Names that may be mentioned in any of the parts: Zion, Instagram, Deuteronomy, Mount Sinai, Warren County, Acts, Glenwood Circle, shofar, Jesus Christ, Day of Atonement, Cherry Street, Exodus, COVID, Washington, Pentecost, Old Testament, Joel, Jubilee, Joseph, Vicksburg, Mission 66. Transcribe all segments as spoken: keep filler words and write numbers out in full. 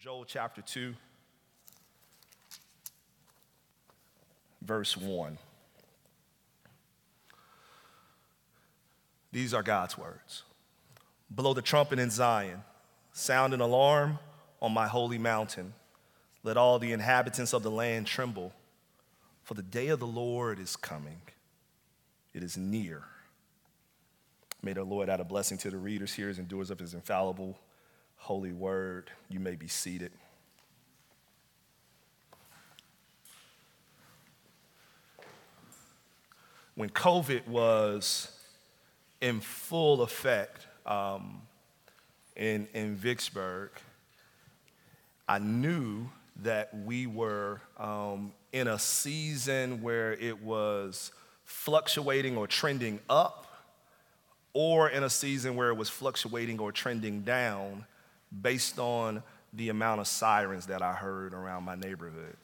Joel chapter two, verse one. These are God's words. Blow the trumpet in Zion, sound an alarm on my holy mountain. Let all the inhabitants of the land tremble, for the day of the Lord is coming. It is near. May the Lord add a blessing to the readers, hearers, and doers of his infallible holy word. You may be seated. When COVID was in full effect um, in, in Vicksburg, I knew that we were um, in a season where it was fluctuating or trending up, or in a season where it was fluctuating or trending down, based on the amount of sirens that I heard around my neighborhood.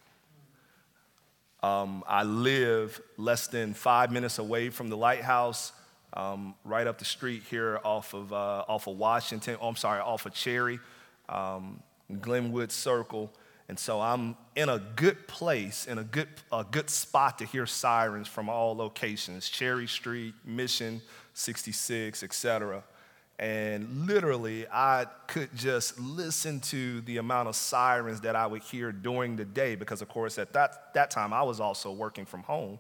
Um, I live less than five minutes away from the lighthouse, um, right up the street here off of uh, off of Washington, oh, I'm sorry, off of Cherry, um, Glenwood Circle. And so I'm in a good place, in a good, a good spot to hear sirens from all locations, Cherry Street, Mission sixty-six, et cetera. And literally, I could just listen to the amount of sirens that I would hear during the day because, of course, at that, that time, I was also working from home.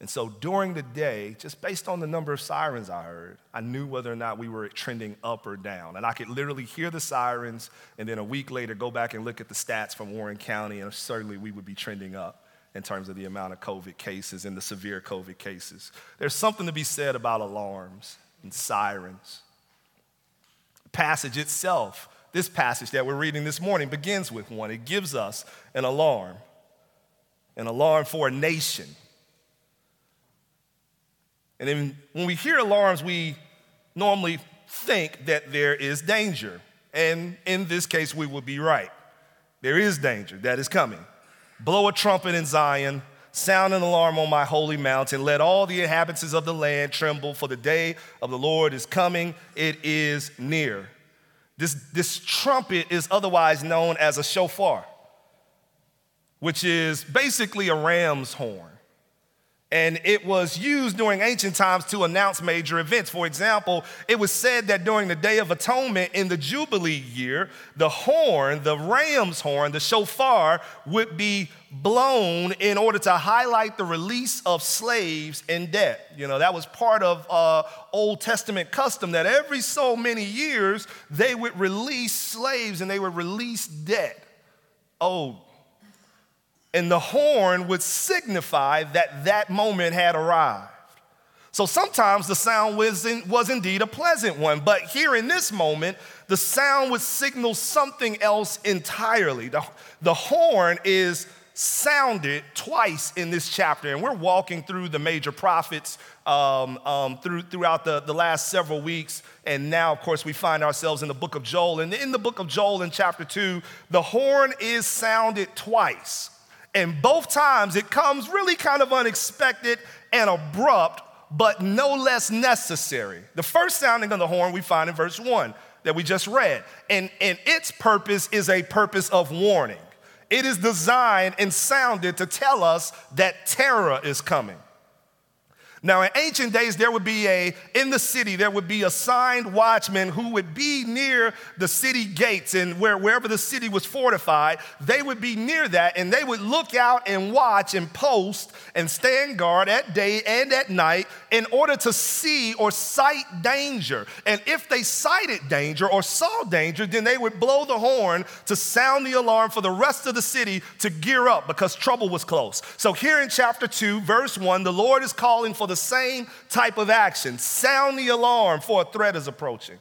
And so during the day, just based on the number of sirens I heard, I knew whether or not we were trending up or down. And I could literally hear the sirens, and then a week later, go back and look at the stats from Warren County, and certainly we would be trending up in terms of the amount of COVID cases and the severe COVID cases. There's something to be said about alarms and sirens. The passage itself, this passage that we're reading this morning, begins with one. It gives us an alarm, an alarm for a nation. And then when we hear alarms, we normally think that there is danger. And in this case, we would be right. There is danger that is coming. Blow a trumpet in Zion, sound an alarm on my holy mountain. Let all the inhabitants of the land tremble, for the day of the Lord is coming. It is near. This, this trumpet is otherwise known as a shofar, which is basically a ram's horn. And it was used during ancient times to announce major events. For example, it was said that during the Day of Atonement in the Jubilee year, the horn, the ram's horn, the shofar, would be blown in order to highlight the release of slaves in debt. You know, that was part of uh, Old Testament custom that every so many years they would release slaves and they would release debt. Oh, and the horn would signify that that moment had arrived. So sometimes the sound was, in, was indeed a pleasant one, but here in this moment, the sound would signal something else entirely. The, the horn is sounded twice in this chapter, and we're walking through the major prophets um, um, through, throughout the, the last several weeks, and now, of course, we find ourselves in the book of Joel. And in the book of Joel in chapter two, the horn is sounded twice. And both times it comes really kind of unexpected and abrupt, but no less necessary. The first sounding of the horn we find in verse one that we just read. And, and its purpose is a purpose of warning. It is designed and sounded to tell us that terror is coming. Now, in ancient days, there would be a, in the city, there would be assigned watchmen who would be near the city gates, and where, wherever the city was fortified, they would be near that, and they would look out and watch and post and stand guard at day and at night in order to see or sight danger. And if they sighted danger or saw danger, then they would blow the horn to sound the alarm for the rest of the city to gear up because trouble was close. So here in chapter two, verse one, the Lord is calling for the same type of action. Sound the alarm, for a threat is approaching.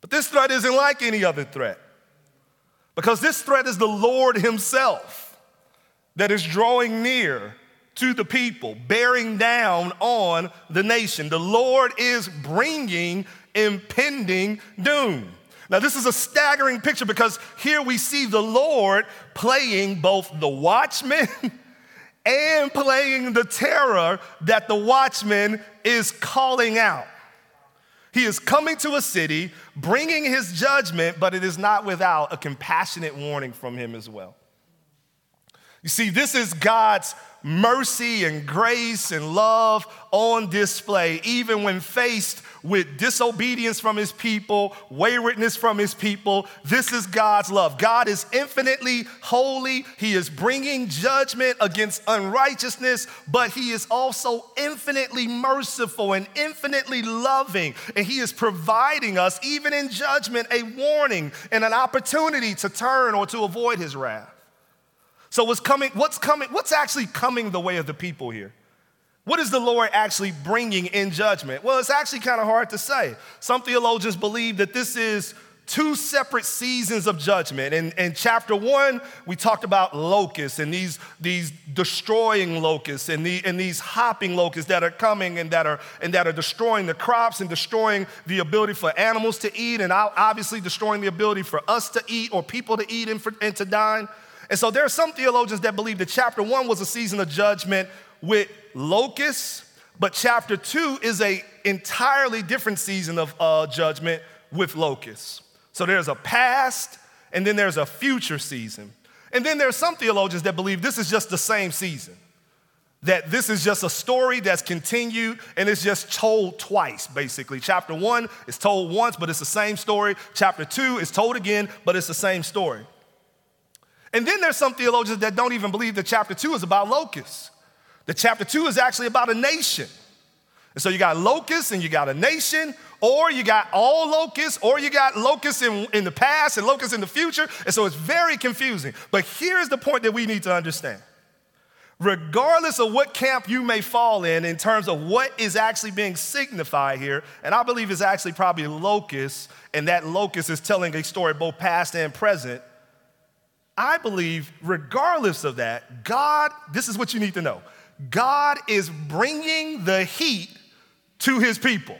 But this threat isn't like any other threat, because this threat is the Lord himself that is drawing near to the people, bearing down on the nation. The Lord is bringing impending doom. Now, this is a staggering picture, because here we see the Lord playing both the watchman and playing the terror that the watchman is calling out. He is coming to a city, bringing his judgment, but it is not without a compassionate warning from him as well. You see, this is God's mercy and grace and love on display, even when faced with disobedience from his people, waywardness from his people. This is God's love. God is infinitely holy. He is bringing judgment against unrighteousness, but he is also infinitely merciful and infinitely loving. And he is providing us, even in judgment, a warning and an opportunity to turn or to avoid his wrath. So what's coming, what's coming, what's actually coming the way of the people here? What is the Lord actually bringing in judgment? Well, it's actually kind of hard to say. Some theologians believe that this is two separate seasons of judgment. In, in chapter one, we talked about locusts and these, these destroying locusts and, the, and these hopping locusts that are coming and that are, and that are destroying the crops and destroying the ability for animals to eat and obviously destroying the ability for us to eat or people to eat and, for, and to dine. And so there are some theologians that believe that chapter one was a season of judgment with locusts, but chapter two is an entirely different season of uh, judgment with locusts. So there's a past, and then there's a future season. And then there are some theologians that believe this is just the same season, that this is just a story that's continued and it's just told twice, basically. Chapter one is told once, but it's the same story. Chapter two is told again, but it's the same story. And then there's some theologians that don't even believe that chapter two is about locusts. That chapter two is actually about a nation. And so you got locusts and you got a nation, or you got all locusts, or you got locusts in, in the past and locusts in the future. And so it's very confusing. But here's the point that we need to understand. Regardless of what camp you may fall in, in terms of what is actually being signified here, and I believe it's actually probably locusts, and that locust is telling a story both past and present, I believe, regardless of that, God, this is what you need to know. God is bringing the heat to his people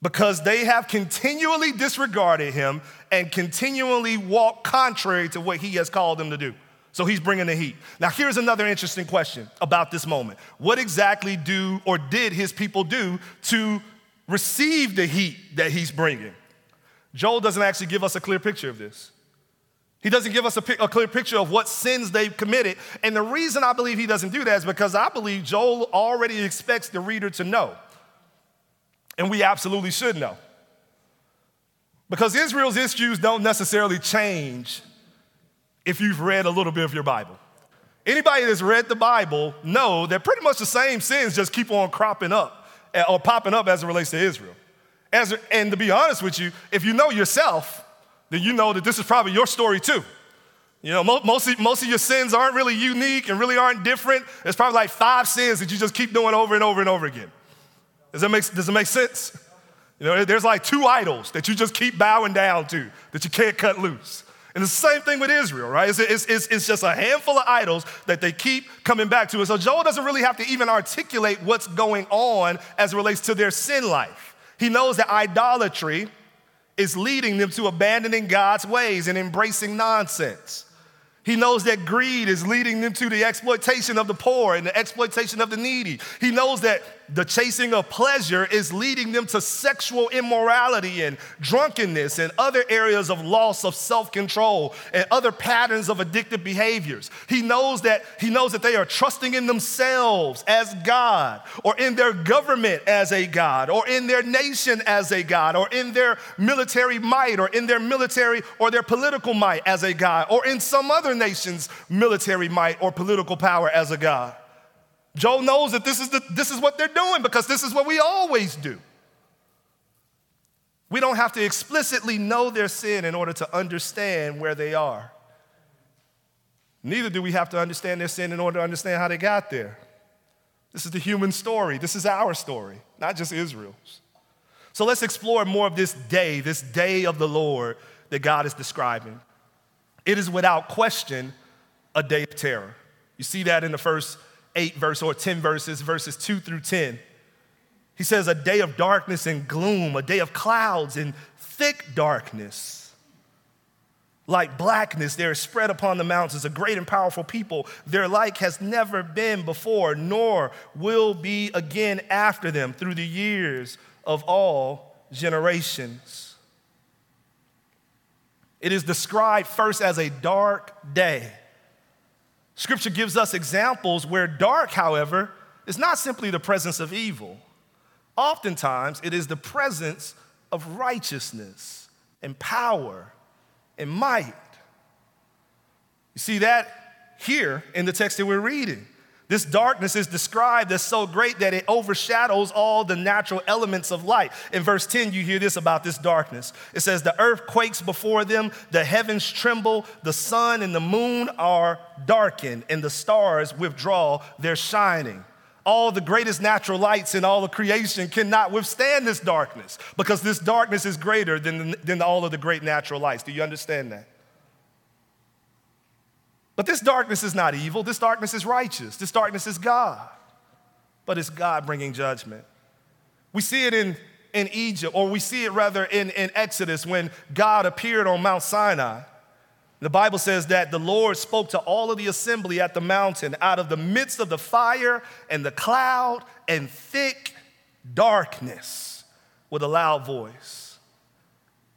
because they have continually disregarded him and continually walked contrary to what he has called them to do. So he's bringing the heat. Now, here's another interesting question about this moment. What exactly do or did his people do to receive the heat that he's bringing? Joel doesn't actually give us a clear picture of this. He doesn't give us a, a clear picture of what sins they've committed. And the reason I believe he doesn't do that is because I believe Joel already expects the reader to know. And we absolutely should know. Because Israel's issues don't necessarily change if you've read a little bit of your Bible. Anybody that's read the Bible knows that pretty much the same sins just keep on cropping up or popping up as it relates to Israel. As, and to be honest with you, if you know yourself, then you know that this is probably your story too. You know, most of, most of your sins aren't really unique and really aren't different. It's probably like five sins that you just keep doing over and over and over again. Does that make, does it make sense? You know, there's like two idols that you just keep bowing down to that you can't cut loose. And it's the same thing with Israel, right? It's, it's, it's, it's just a handful of idols that they keep coming back to. And so Joel doesn't really have to even articulate what's going on as it relates to their sin life. He knows that idolatry is leading them to abandoning God's ways and embracing nonsense. He knows that greed is leading them to the exploitation of the poor and the exploitation of the needy. He knows that the chasing of pleasure is leading them to sexual immorality and drunkenness and other areas of loss of self-control and other patterns of addictive behaviors. He knows that, he knows that they are trusting in themselves as God, or in their government as a God, or in their nation as a God, or in their military might, or in their military or their political might as a God, or in some other nation's military might or political power as a God. Joel knows that this is, the, this is what they're doing because this is what we always do. We don't have to explicitly know their sin in order to understand where they are. Neither do we have to understand their sin in order to understand how they got there. This is the human story. This is our story, not just Israel's. So let's explore more of this day, this day of the Lord that God is describing. It is without question a day of terror. You see that in the first eight verses or ten verses, verses two through ten. He says, a day of darkness and gloom, a day of clouds and thick darkness. Like blackness, there is spread upon the mountains a great and powerful people. Their like has never been before, nor will be again after them through the years of all generations. It is described first as a dark day. Scripture gives us examples where dark, however, is not simply the presence of evil. Oftentimes, it is the presence of righteousness and power and might. You see that here in the text that we're reading. This darkness is described as so great that it overshadows all the natural elements of light. In verse ten, you hear this about this darkness. It says, the earth quakes before them, the heavens tremble, the sun and the moon are darkened, and the stars withdraw their shining. All the greatest natural lights in all of creation cannot withstand this darkness, because this darkness is greater than, than all of the great natural lights. Do you understand that? But this darkness is not evil. This darkness is righteous. This darkness is God. But it's God bringing judgment. We see it in, in Egypt, or we see it rather in, in Exodus when God appeared on Mount Sinai. The Bible says that the Lord spoke to all of the assembly at the mountain out of the midst of the fire and the cloud and thick darkness with a loud voice.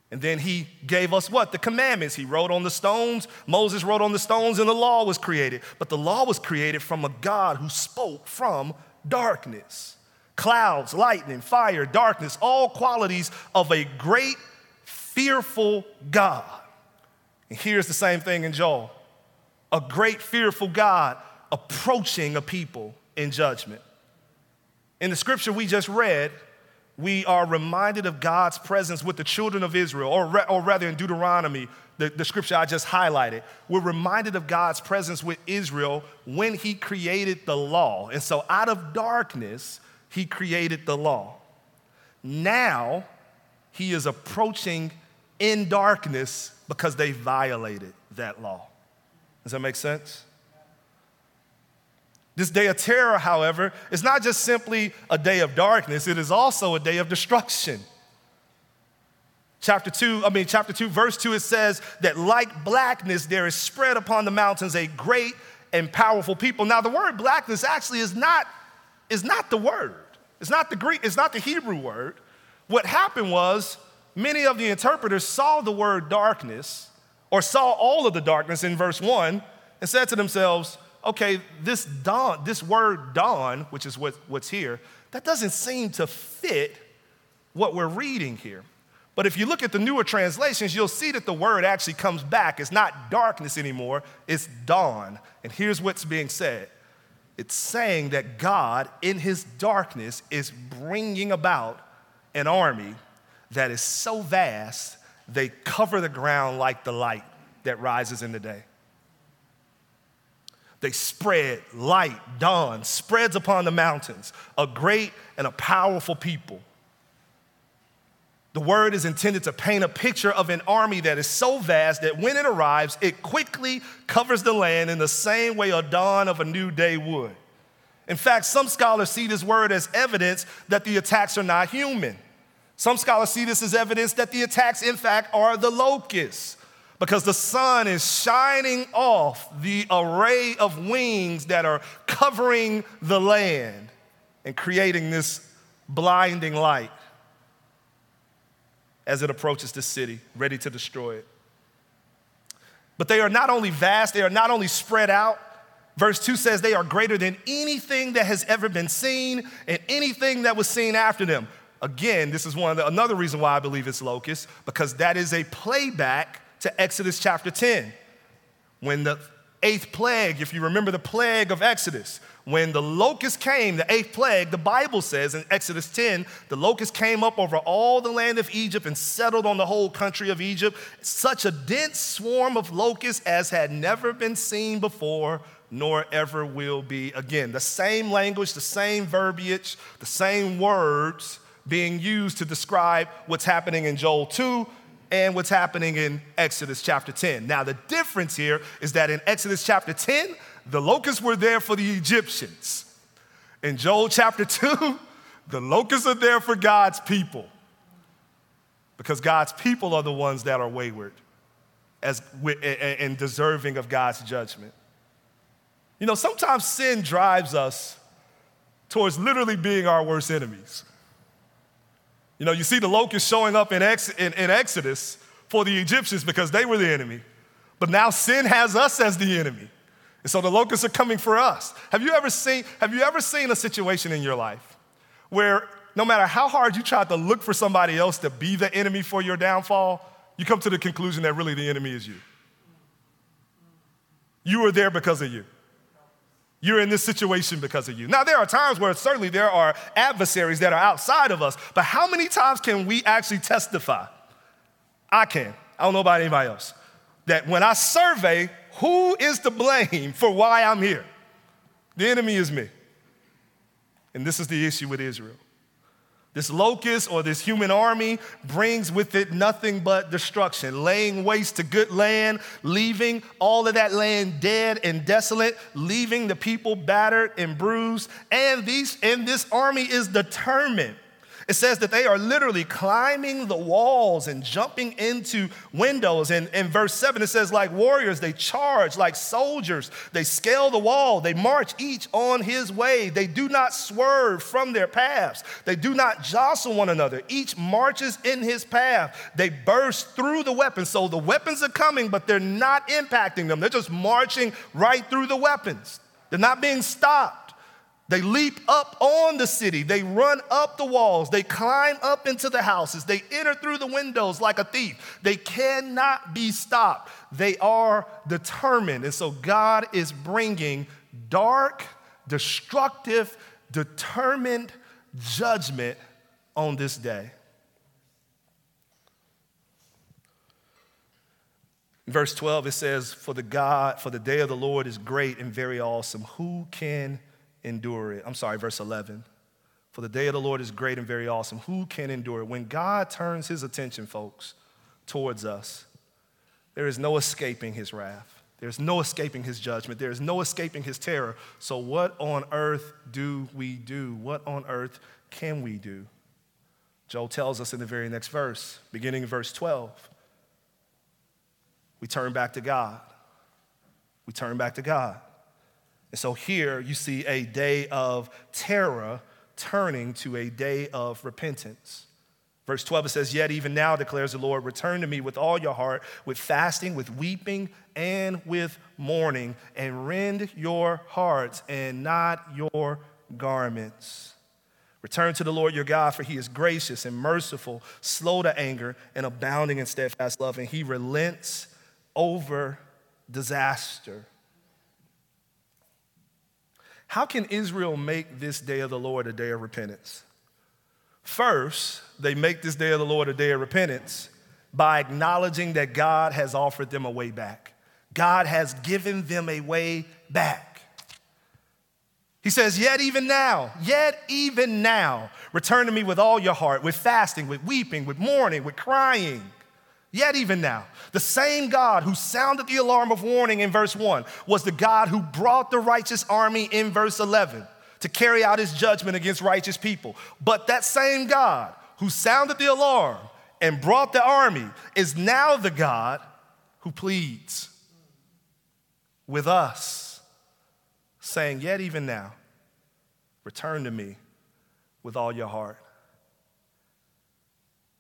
And then he gave us what? The commandments. He wrote on the stones. Moses wrote on the stones, and the law was created. But the law was created from a God who spoke from darkness. Clouds, lightning, fire, darkness, all qualities of a great, fearful God. And here's the same thing in Joel. A great, fearful God approaching a people in judgment. In the scripture we just read, we are reminded of God's presence with the children of Israel, or, re- or rather in Deuteronomy, the, the scripture I just highlighted. We're reminded of God's presence with Israel when he created the law. And so out of darkness, he created the law. Now he is approaching in darkness because they violated that law. Does that make sense? This day of terror, however, is not just simply a day of darkness, it is also a day of destruction. Chapter two, I mean, chapter two, verse two, it says that like blackness, there is spread upon the mountains a great and powerful people. Now, the word blackness actually is not, is not the word. It's not the Greek, it's not the Hebrew word. What happened was many of the interpreters saw the word darkness, or saw all of the darkness in verse one, and said to themselves, okay, this dawn, this word dawn, which is what, what's here, that doesn't seem to fit what we're reading here. But if you look at the newer translations, you'll see that the word actually comes back. It's not darkness anymore, it's dawn. And here's what's being said. It's saying that God, in his darkness, is bringing about an army that is so vast, they cover the ground like the light that rises in the day. They spread, light, dawn, spreads upon the mountains, a great and a powerful people. The word is intended to paint a picture of an army that is so vast that when it arrives, it quickly covers the land in the same way a dawn of a new day would. In fact, some scholars see this word as evidence that the attacks are not human. Some scholars see this as evidence that the attacks, in fact, are the locusts, because the sun is shining off the array of wings that are covering the land and creating this blinding light as it approaches the city, ready to destroy it. But they are not only vast, they are not only spread out. Verse two says they are greater than anything that has ever been seen and anything that was seen after them. Again, this is one of the, another reason why I believe it's locusts, because that is a playback to Exodus chapter ten, when the eighth plague, if you remember the plague of Exodus, when the locust came, the eighth plague, the Bible says in Exodus ten, the locust came up over all the land of Egypt and settled on the whole country of Egypt, such a dense swarm of locusts as had never been seen before, nor ever will be again. The same language, the same verbiage, the same words being used to describe what's happening in Joel two, and what's happening in Exodus chapter ten. Now, the difference here is that in Exodus chapter ten, the locusts were there for the Egyptians. In Joel chapter two, the locusts are there for God's people, because God's people are the ones that are wayward as and deserving of God's judgment. You know, sometimes sin drives us towards literally being our worst enemies. You know, you see the locusts showing up in, Ex- in, in Exodus for the Egyptians because they were the enemy. But now sin has us as the enemy. And so the locusts are coming for us. Have you ever seen, have you ever seen a situation in your life where no matter how hard you tried to look for somebody else to be the enemy for your downfall, you come to the conclusion that really the enemy is you? You are there because of you. You're in this situation because of you. Now, there are times where certainly there are adversaries that are outside of us, but how many times can we actually testify? I can. I don't know about anybody else. That when I survey who is to blame for why I'm here, the enemy is me. And this is the issue with Israel. This locust or this human army brings with it nothing but destruction, laying waste to good land, leaving all of that land dead and desolate, leaving the people battered and bruised. And these, and this army is determined. It says that they are literally climbing the walls and jumping into windows. And in verse seven, it says, like warriors, they charge, like soldiers. They scale the wall. They march each on his way. They do not swerve from their paths. They do not jostle one another. Each marches in his path. They burst through the weapons. So the weapons are coming, but they're not impacting them. They're just marching right through the weapons. They're not being stopped. They leap up on the city. They run up the walls. They climb up into the houses. They enter through the windows like a thief. They cannot be stopped. They are determined. And so God is bringing dark, destructive, determined judgment on this day. In verse twelve, it says, for the God, for the day of the Lord is great and very awesome. Who can endure it? I'm sorry, verse eleven. For the day of the Lord is great and very awesome. Who can endure it? When God turns his attention, folks, towards us, there is no escaping his wrath. There's no escaping his judgment. There is no escaping his terror. So what on earth do we do? What on earth can we do? Joel tells us in the very next verse, beginning in verse twelve, we turn back to God. We turn back to God. And so here you see a day of terror turning to a day of repentance. Verse twelve, it says, yet even now declares the Lord, return to me with all your heart, with fasting, with weeping, and with mourning, and rend your hearts and not your garments. Return to the Lord your God, for he is gracious and merciful, slow to anger, and abounding in steadfast love, and he relents over disaster. How can Israel make this day of the Lord a day of repentance? First, they make this day of the Lord a day of repentance by acknowledging that God has offered them a way back. God has given them a way back. He says, yet even now, yet even now, return to me with all your heart, with fasting, with weeping, with mourning, with crying. Yet even now, the same God who sounded the alarm of warning in verse one was the God who brought the righteous army in verse eleven to carry out his judgment against righteous people. But that same God who sounded the alarm and brought the army is now the God who pleads with us, saying, yet even now, return to me with all your heart.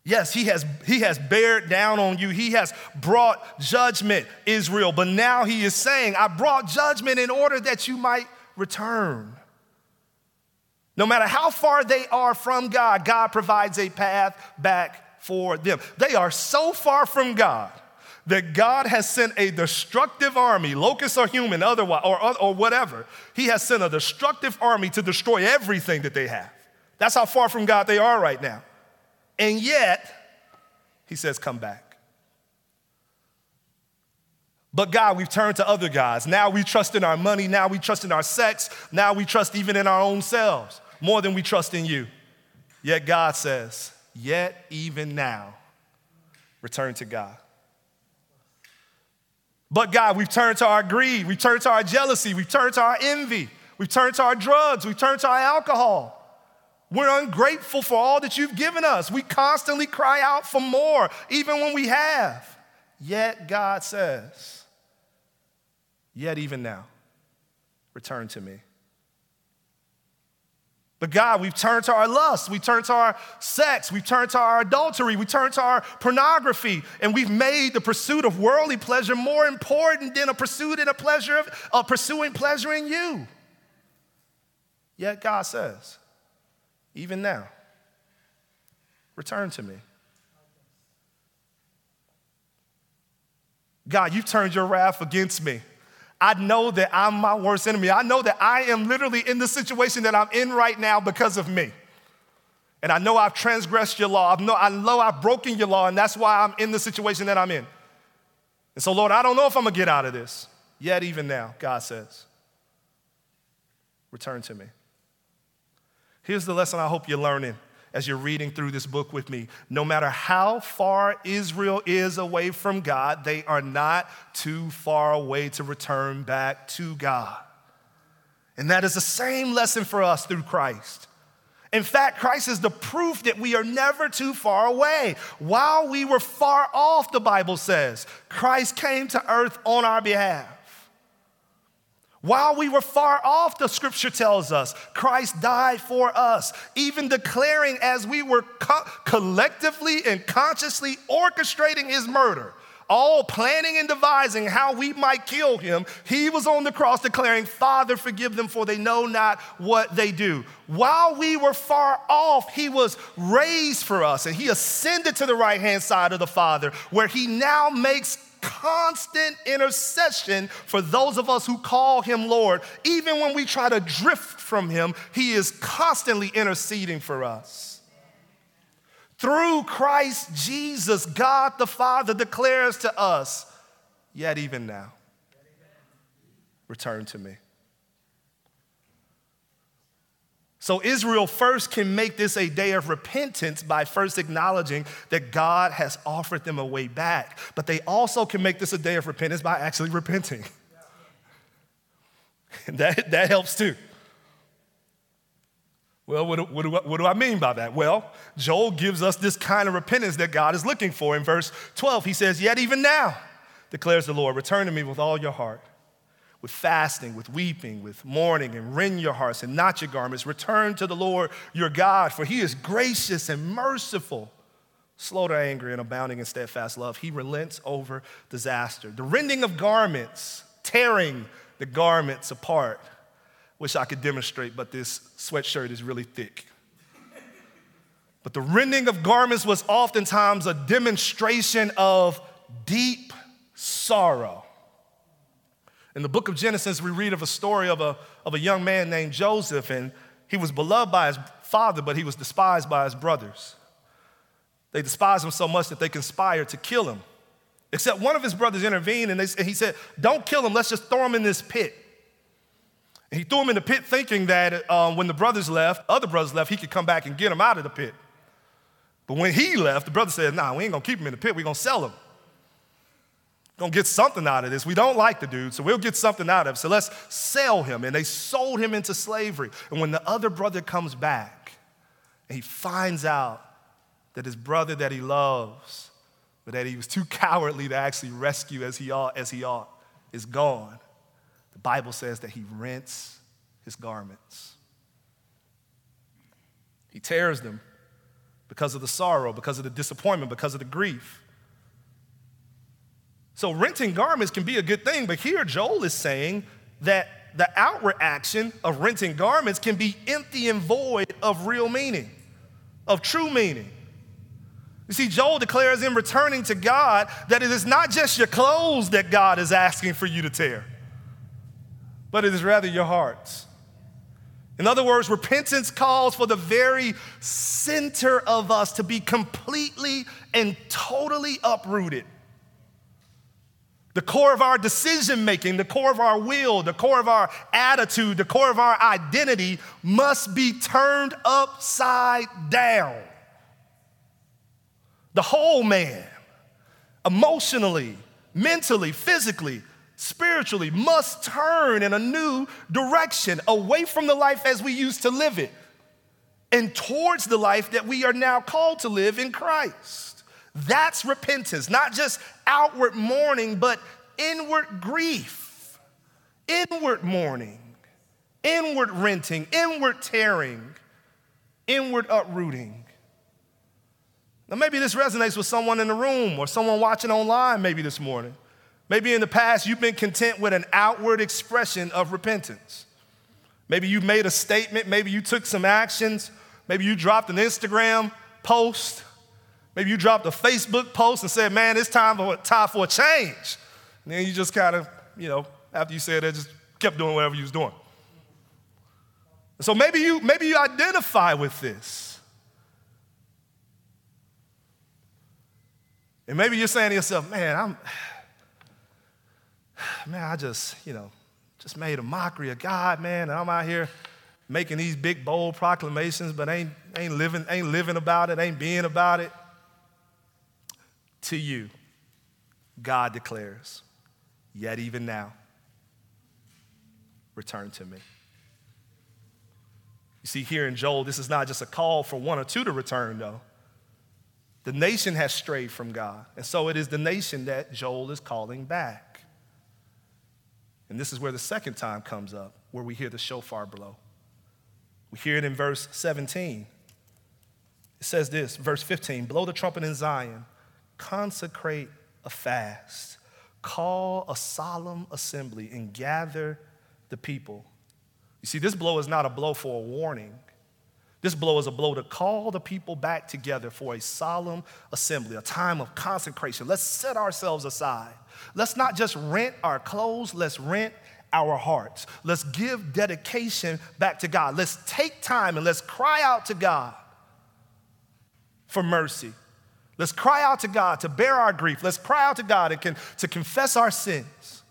Yes, he has, he has bared down on you. He has brought judgment, Israel. But now he is saying, I brought judgment in order that you might return. No matter how far they are from God, God provides a path back for them. They are so far from God that God has sent a destructive army, locusts or human, otherwise, or, or whatever. He has sent a destructive army to destroy everything that they have. That's how far from God they are right now. And yet, he says, come back. But God, we've turned to other gods. Now we trust in our money. Now we trust in our sex. Now we trust even in our own selves more than we trust in you. Yet God says, yet even now, return to God. But God, we've turned to our greed. We've turned to our jealousy. We've turned to our envy. We've turned to our drugs. We've turned to our alcohol. We're ungrateful for all that you've given us. We constantly cry out for more, even when we have. Yet God says, yet even now, return to me. But God, we've turned to our lust, we've turned to our sex, we've turned to our adultery, we've turned to our pornography, and we've made the pursuit of worldly pleasure more important than a pursuit and a pleasure of uh, pursuing pleasure in you. Yet God says, even now, return to me. God, you've turned your wrath against me. I know that I'm my worst enemy. I know that I am literally in the situation that I'm in right now because of me. And I know I've transgressed your law. I know, I know I've broken your law, and that's why I'm in the situation that I'm in. And so, Lord, I don't know if I'm going to get out of this. Yet even now, God says, return to me. Here's the lesson I hope you're learning as you're reading through this book with me. No matter how far Israel is away from God, they are not too far away to return back to God. And that is the same lesson for us through Christ. In fact, Christ is the proof that we are never too far away. While we were far off, the Bible says, Christ came to earth on our behalf. While we were far off, the scripture tells us, Christ died for us, even declaring as we were co- collectively and consciously orchestrating his murder, all planning and devising how we might kill him, he was on the cross declaring, Father, forgive them, for they know not what they do. While we were far off, he was raised for us, and he ascended to the right-hand side of the Father, where he now makes constant intercession for those of us who call him Lord. Even when we try to drift from him, he is constantly interceding for us. Through Christ Jesus, God the Father declares to us, yet even now, return to me. So Israel first can make this a day of repentance by first acknowledging that God has offered them a way back. But they also can make this a day of repentance by actually repenting. And that, that helps too. Well, what do, what, do, what do I mean by that? Well, Joel gives us this kind of repentance that God is looking for. In verse twelve, he says, yet even now, declares the Lord, return to me with all your heart, with fasting, with weeping, with mourning, and rend your hearts and not your garments. Return to the Lord your God, for he is gracious and merciful, slow to anger and abounding in steadfast love. He relents over disaster. The rending of garments, tearing the garments apart. Wish I could demonstrate, but this sweatshirt is really thick. But the rending of garments was oftentimes a demonstration of deep sorrow. In the book of Genesis, we read of a story of a, of a young man named Joseph, and he was beloved by his father, but he was despised by his brothers. They despised him so much that they conspired to kill him, except one of his brothers intervened, and, they, and he said, don't kill him, let's just throw him in this pit. And he threw him in the pit thinking that um, when the brothers left, other brothers left, he could come back and get him out of the pit. But when he left, the brother said, nah, we ain't gonna keep him in the pit, we're gonna sell him. Gonna get something out of this. We don't like the dude, so we'll get something out of him. So let's sell him. And they sold him into slavery. And when the other brother comes back, and he finds out that his brother that he loves, but that he was too cowardly to actually rescue as he ought, as he ought, is gone, the Bible says that he rents his garments. He tears them because of the sorrow, because of the disappointment, because of the grief. So renting garments can be a good thing, but here Joel is saying that the outward action of renting garments can be empty and void of real meaning, of true meaning. You see, Joel declares in returning to God that it is not just your clothes that God is asking for you to tear, but it is rather your hearts. In other words, repentance calls for the very center of us to be completely and totally uprooted. The core of our decision-making, the core of our will, the core of our attitude, the core of our identity must be turned upside down. The whole man, emotionally, mentally, physically, spiritually, must turn in a new direction away from the life as we used to live it and towards the life that we are now called to live in Christ. That's repentance, not just outward mourning, but inward grief, inward mourning, inward renting, inward tearing, inward uprooting. Now, maybe this resonates with someone in the room or someone watching online maybe this morning. Maybe in the past, you've been content with an outward expression of repentance. Maybe you made a statement. Maybe you took some actions. Maybe you dropped an Instagram post. Maybe you dropped a Facebook post and said, man, it's time for, time for a change. And then you just kind of, you know, after you said that, just kept doing whatever you was doing. So maybe you, maybe you identify with this. And maybe you're saying to yourself, man, I'm, man, I just, you know, just made a mockery of God, man, and I'm out here making these big, bold proclamations, but ain't, ain't living, ain't living about it, ain't being about it. To you, God declares, yet even now, return to me. You see, here in Joel, this is not just a call for one or two to return, though. The nation has strayed from God, and so it is the nation that Joel is calling back. And this is where the second time comes up, where we hear the shofar blow. We hear it in verse seventeen. It says this, verse fifteen, blow the trumpet in Zion, consecrate a fast, call a solemn assembly, and gather the people. You see, this blow is not a blow for a warning. This blow is a blow to call the people back together for a solemn assembly, a time of consecration. Let's set ourselves aside. Let's not just rent our clothes, let's rent our hearts. Let's give dedication back to God. Let's take time and let's cry out to God for mercy. Let's cry out to God to bear our grief. Let's cry out to God and can, to confess our sins.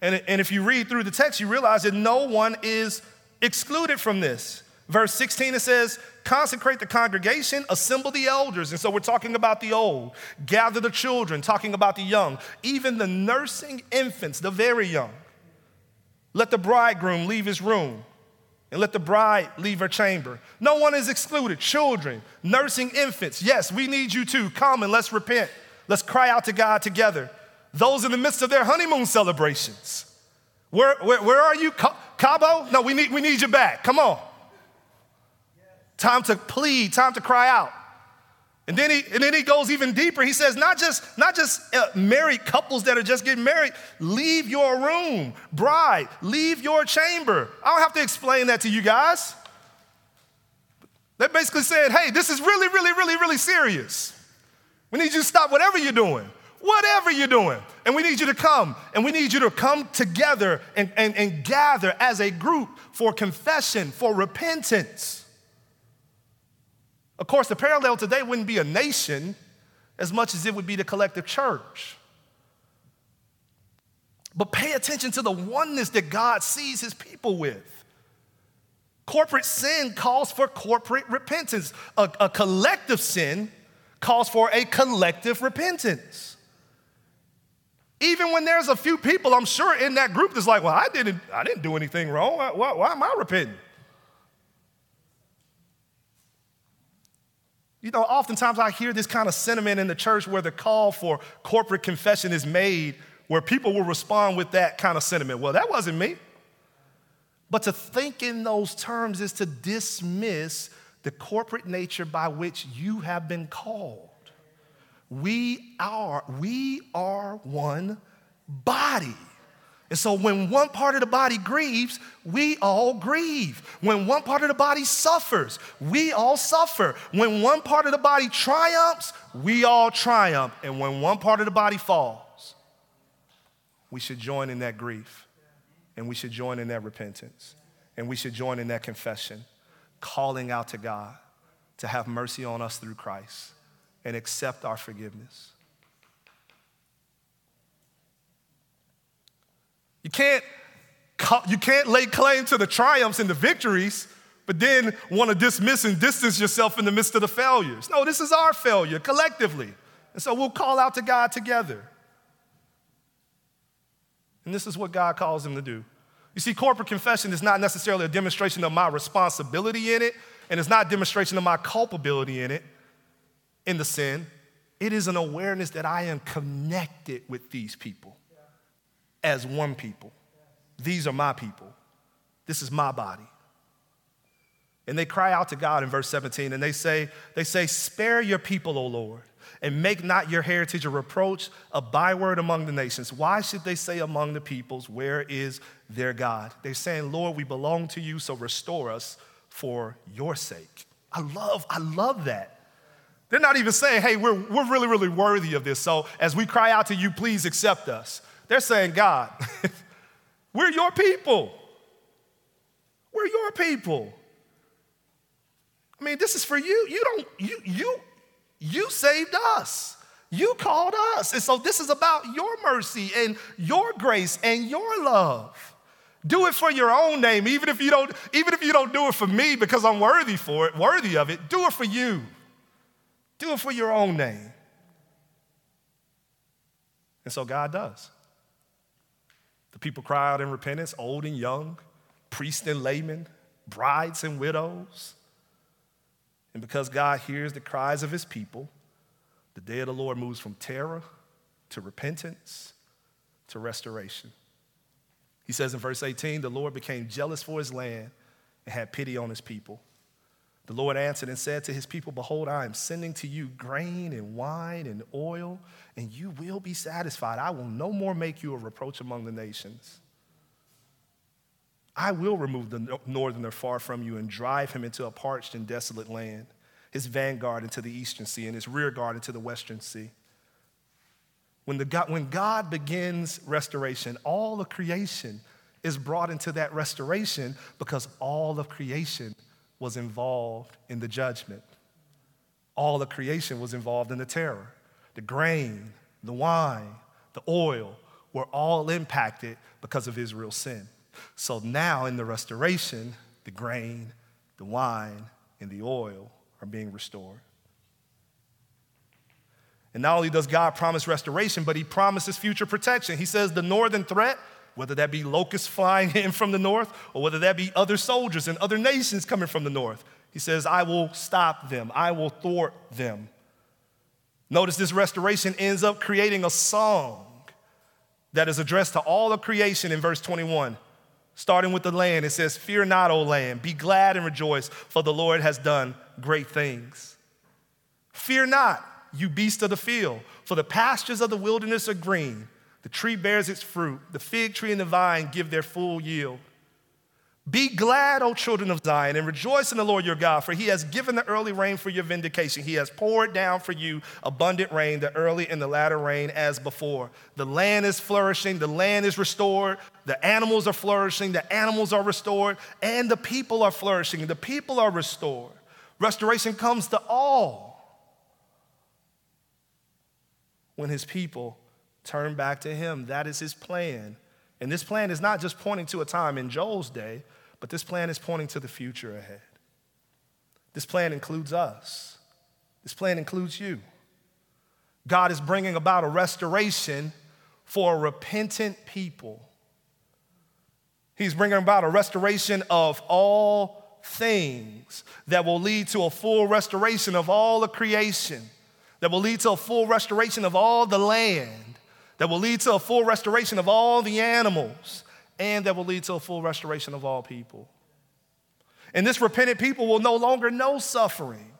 And, and if you read through the text, you realize that no one is excluded from this. Verse sixteen, it says, consecrate the congregation, assemble the elders. And so we're talking about the old. Gather the children, talking about the young. Even the nursing infants, the very young. Let the bridegroom leave his room, and let the bride leave her chamber. No one is excluded. Children, nursing infants, yes, we need you too. Come and let's repent. Let's cry out to God together. Those in the midst of their honeymoon celebrations. Where, where, where are you, Cabo? No, we need, we need you back. Come on. Time to plead, time to cry out. And then he, and then he goes even deeper. He says, not just, not just married couples that are just getting married, leave your room. Bride, leave your chamber. I don't have to explain that to you guys. They're basically saying, hey, this is really, really, really, really serious. We need you to stop whatever you're doing, whatever you're doing. And we need you to come, and we need you to come together and, and, and gather as a group for confession, for repentance. Of course, the parallel today wouldn't be a nation as much as it would be the collective church. But pay attention to the oneness that God sees his people with. Corporate sin calls for corporate repentance. A, a collective sin calls for a collective repentance. Even when there's a few people, I'm sure, in that group that's like, well, I didn't, I didn't do anything wrong. Why, why am I repenting? You know, oftentimes I hear this kind of sentiment in the church where the call for corporate confession is made, where people will respond with that kind of sentiment. Well, that wasn't me. But to think in those terms is to dismiss the corporate nature by which you have been called. We are, we are one body. And so when one part of the body grieves, we all grieve. When one part of the body suffers, we all suffer. When one part of the body triumphs, we all triumph. And when one part of the body falls, we should join in that grief. And we should join in that repentance. And we should join in that confession, calling out to God to have mercy on us through Christ and accept our forgiveness. You can't, you can't lay claim to the triumphs and the victories, but then want to dismiss and distance yourself in the midst of the failures. No, this is our failure collectively. And so we'll call out to God together. And this is what God calls him to do. You see, corporate confession is not necessarily a demonstration of my responsibility in it, and it's not a demonstration of my culpability in it, in the sin. It is an awareness that I am connected with these people. As one people. These are my people. This is my body. And they cry out to God in verse seventeen, and they say, they say, "Spare your people, O Lord, and make not your heritage a reproach, a byword among the nations. Why should they say among the peoples, where is their God?" They're saying, "Lord, we belong to you, so restore us for your sake." I love, I love that. They're not even saying, "Hey, we're, we're really, really worthy of this, so as we cry out to you, please accept us." They're saying, "God, we're your people. We're your people. I mean, this is for you. You don't, you, you, You saved us. You called us. And so this is about your mercy and your grace and your love. Do it for your own name, even if you don't, even if you don't do it for me because I'm worthy for it, worthy of it. Do it for you. Do it for your own name." And so God does. The people cry out in repentance, old and young, priests and laymen, brides and widows. And because God hears the cries of his people, the day of the Lord moves from terror to repentance to restoration. He says in verse eighteen, "The Lord became jealous for his land and had pity on his people. The Lord answered and said to his people, 'Behold, I am sending to you grain and wine and oil, and you will be satisfied. I will no more make you a reproach among the nations. I will remove the northerner far from you and drive him into a parched and desolate land, his vanguard into the eastern sea and his rear guard into the western sea.'" When, the God, when God begins restoration, all of creation is brought into that restoration because all of creation was involved in the judgment. All of creation was involved in the terror. The grain, the wine, the oil were all impacted because of Israel's sin. So now in the restoration, the grain, the wine, and the oil are being restored. And not only does God promise restoration, but he promises future protection. He says the northern threat, whether that be locusts flying in from the north or whether that be other soldiers and other nations coming from the north, he says, "I will stop them. I will thwart them." Notice this restoration ends up creating a song that is addressed to all of creation in verse twenty-one. Starting with the land, it says, "Fear not, O land, be glad and rejoice, for the Lord has done great things. Fear not, you beasts of the field, for the pastures of the wilderness are green. The tree bears its fruit, the fig tree and the vine give their full yield. Be glad, O children of Zion, and rejoice in the Lord your God, for he has given the early rain for your vindication. He has poured down for you abundant rain, the early and the latter rain as before." The land is flourishing, the land is restored, the animals are flourishing, the animals are restored, and the people are flourishing, the people are restored. Restoration comes to all when his people turn back to him. That is his plan. And this plan is not just pointing to a time in Joel's day, but this plan is pointing to the future ahead. This plan includes us. This plan includes you. God is bringing about a restoration for a repentant people. He's bringing about a restoration of all things that will lead to a full restoration of all the creation, that will lead to a full restoration of all the land, that will lead to a full restoration of all the animals, and that will lead to a full restoration of all people. And this repentant people will no longer know suffering.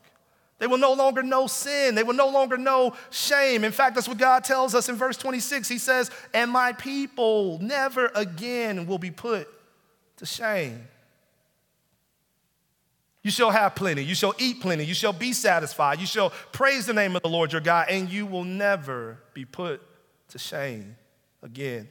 They will no longer know sin. They will no longer know shame. In fact, that's what God tells us in verse twenty-six. He says, "And my people never again will be put to shame. You shall have plenty. You shall eat plenty. You shall be satisfied. You shall praise the name of the Lord your God, and you will never be put to shame again."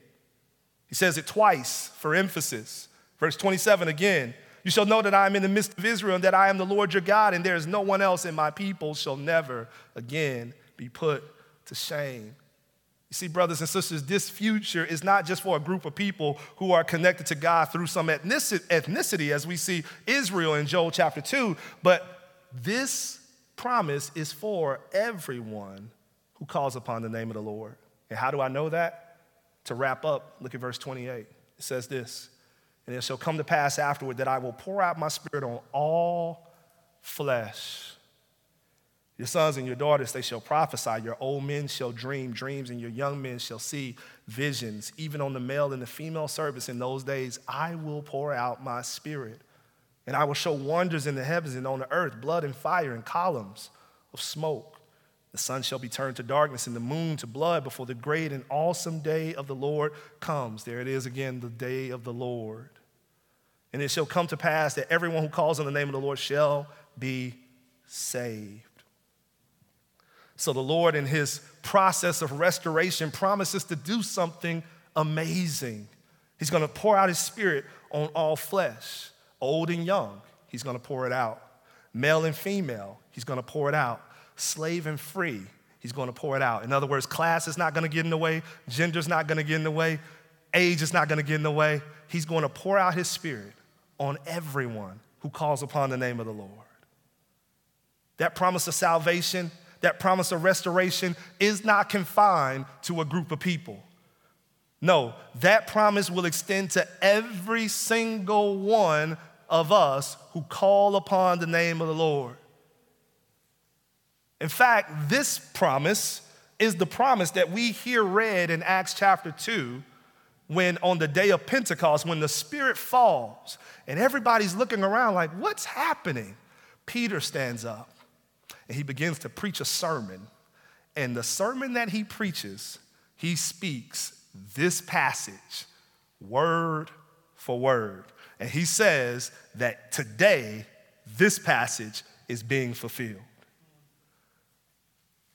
He says it twice for emphasis. Verse twenty-seven again, "You shall know that I am in the midst of Israel and that I am the Lord your God, and there is no one else, and my people shall never again be put to shame." You see, brothers and sisters, this future is not just for a group of people who are connected to God through some ethnicity, as we see Israel in Joel chapter two, but this promise is for everyone who calls upon the name of the Lord. And how do I know that? To wrap up, look at verse twenty-eight. It says this, "And it shall come to pass afterward that I will pour out my spirit on all flesh. Your sons and your daughters, they shall prophesy. Your old men shall dream dreams, and your young men shall see visions. Even on the male and the female servants in those days, I will pour out my spirit, And I will show wonders in the heavens and on the earth, blood and fire and columns of smoke. The sun shall be turned to darkness and the moon to blood before the great and awesome day of the Lord comes. There it is again, the day of the Lord. And it shall come to pass that everyone who calls on the name of the Lord shall be saved. So the Lord, in his process of restoration, promises to do something amazing. He's going to pour out his spirit on all flesh, old and young. He's going to pour it out. Male and female, he's going to pour it out. Slave and free, he's going to pour it out. In other words, class is not going to get in the way. Gender's not going to get in the way. Age is not going to get in the way. He's going to pour out his spirit on everyone who calls upon the name of the Lord. That promise of salvation, that promise of restoration is not confined to a group of people. No, that promise will extend to every single one of us who call upon the name of the Lord. In fact, this promise is the promise that we here read in Acts chapter two, when on the day of Pentecost, when the Spirit falls and everybody's looking around like, what's happening? Peter stands up and he begins to preach a sermon. And the sermon that he preaches, he speaks this passage, word for word. And he says that today, this passage is being fulfilled.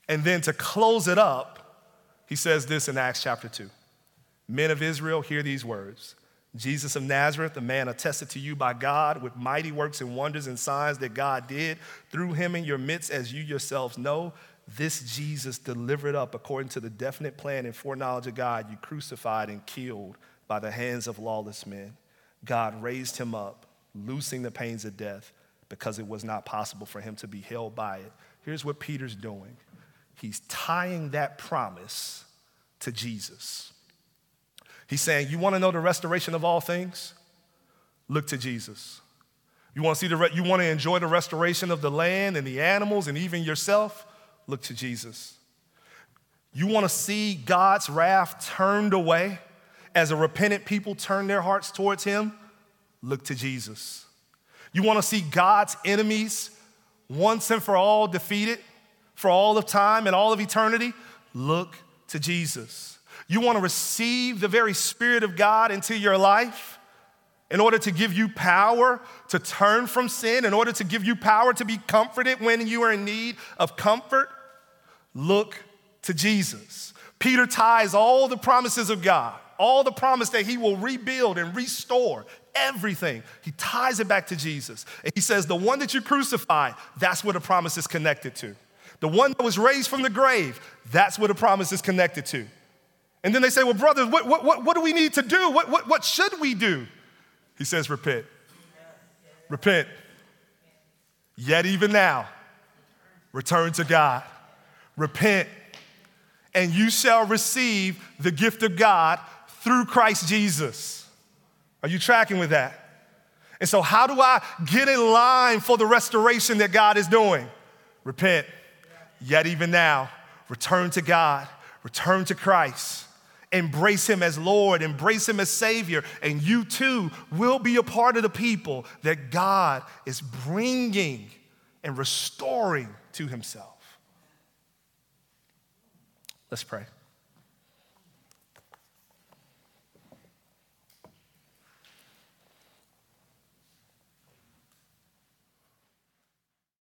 And then to close it up, he says this in Acts chapter two. Men of Israel, hear these words. Jesus of Nazareth, a man attested to you by God with mighty works and wonders and signs that God did through him in your midst, as you yourselves know. This Jesus, delivered up according to the definite plan and foreknowledge of God, you crucified and killed by the hands of lawless men. God raised him up, loosing the pains of death, because it was not possible for him to be held by it. Here's what Peter's doing. He's tying that promise to Jesus. He's saying, you want to know the restoration of all things? Look to Jesus. You want to see the re- you want to enjoy the restoration of the land and the animals and even yourself? Look to Jesus. You want to see God's wrath turned away as a repentant people turn their hearts towards him? Look to Jesus. You want to see God's enemies once and for all defeated for all of time and all of eternity? Look to Jesus. You want to receive the very Spirit of God into your life in order to give you power to turn from sin, in order to give you power to be comforted when you are in need of comfort? Look to Jesus. Peter ties all the promises of God, all the promise that he will rebuild and restore everything. He ties it back to Jesus. And he says, the one that you crucified, that's where the promise is connected to. The one that was raised from the grave, that's where the promise is connected to. And then they say, well, brothers, what, what, what, what do we need to do? What, what, what should we do? He says, repent. Repent. Yet even now, return to God. Repent. And you shall receive the gift of God through Christ Jesus. Are you tracking with that? And so how do I get in line for the restoration that God is doing? Repent. Yet even now, return to God. Return to Christ. Embrace him as Lord, embrace him as Savior, and you too will be a part of the people that God is bringing and restoring to himself. Let's pray.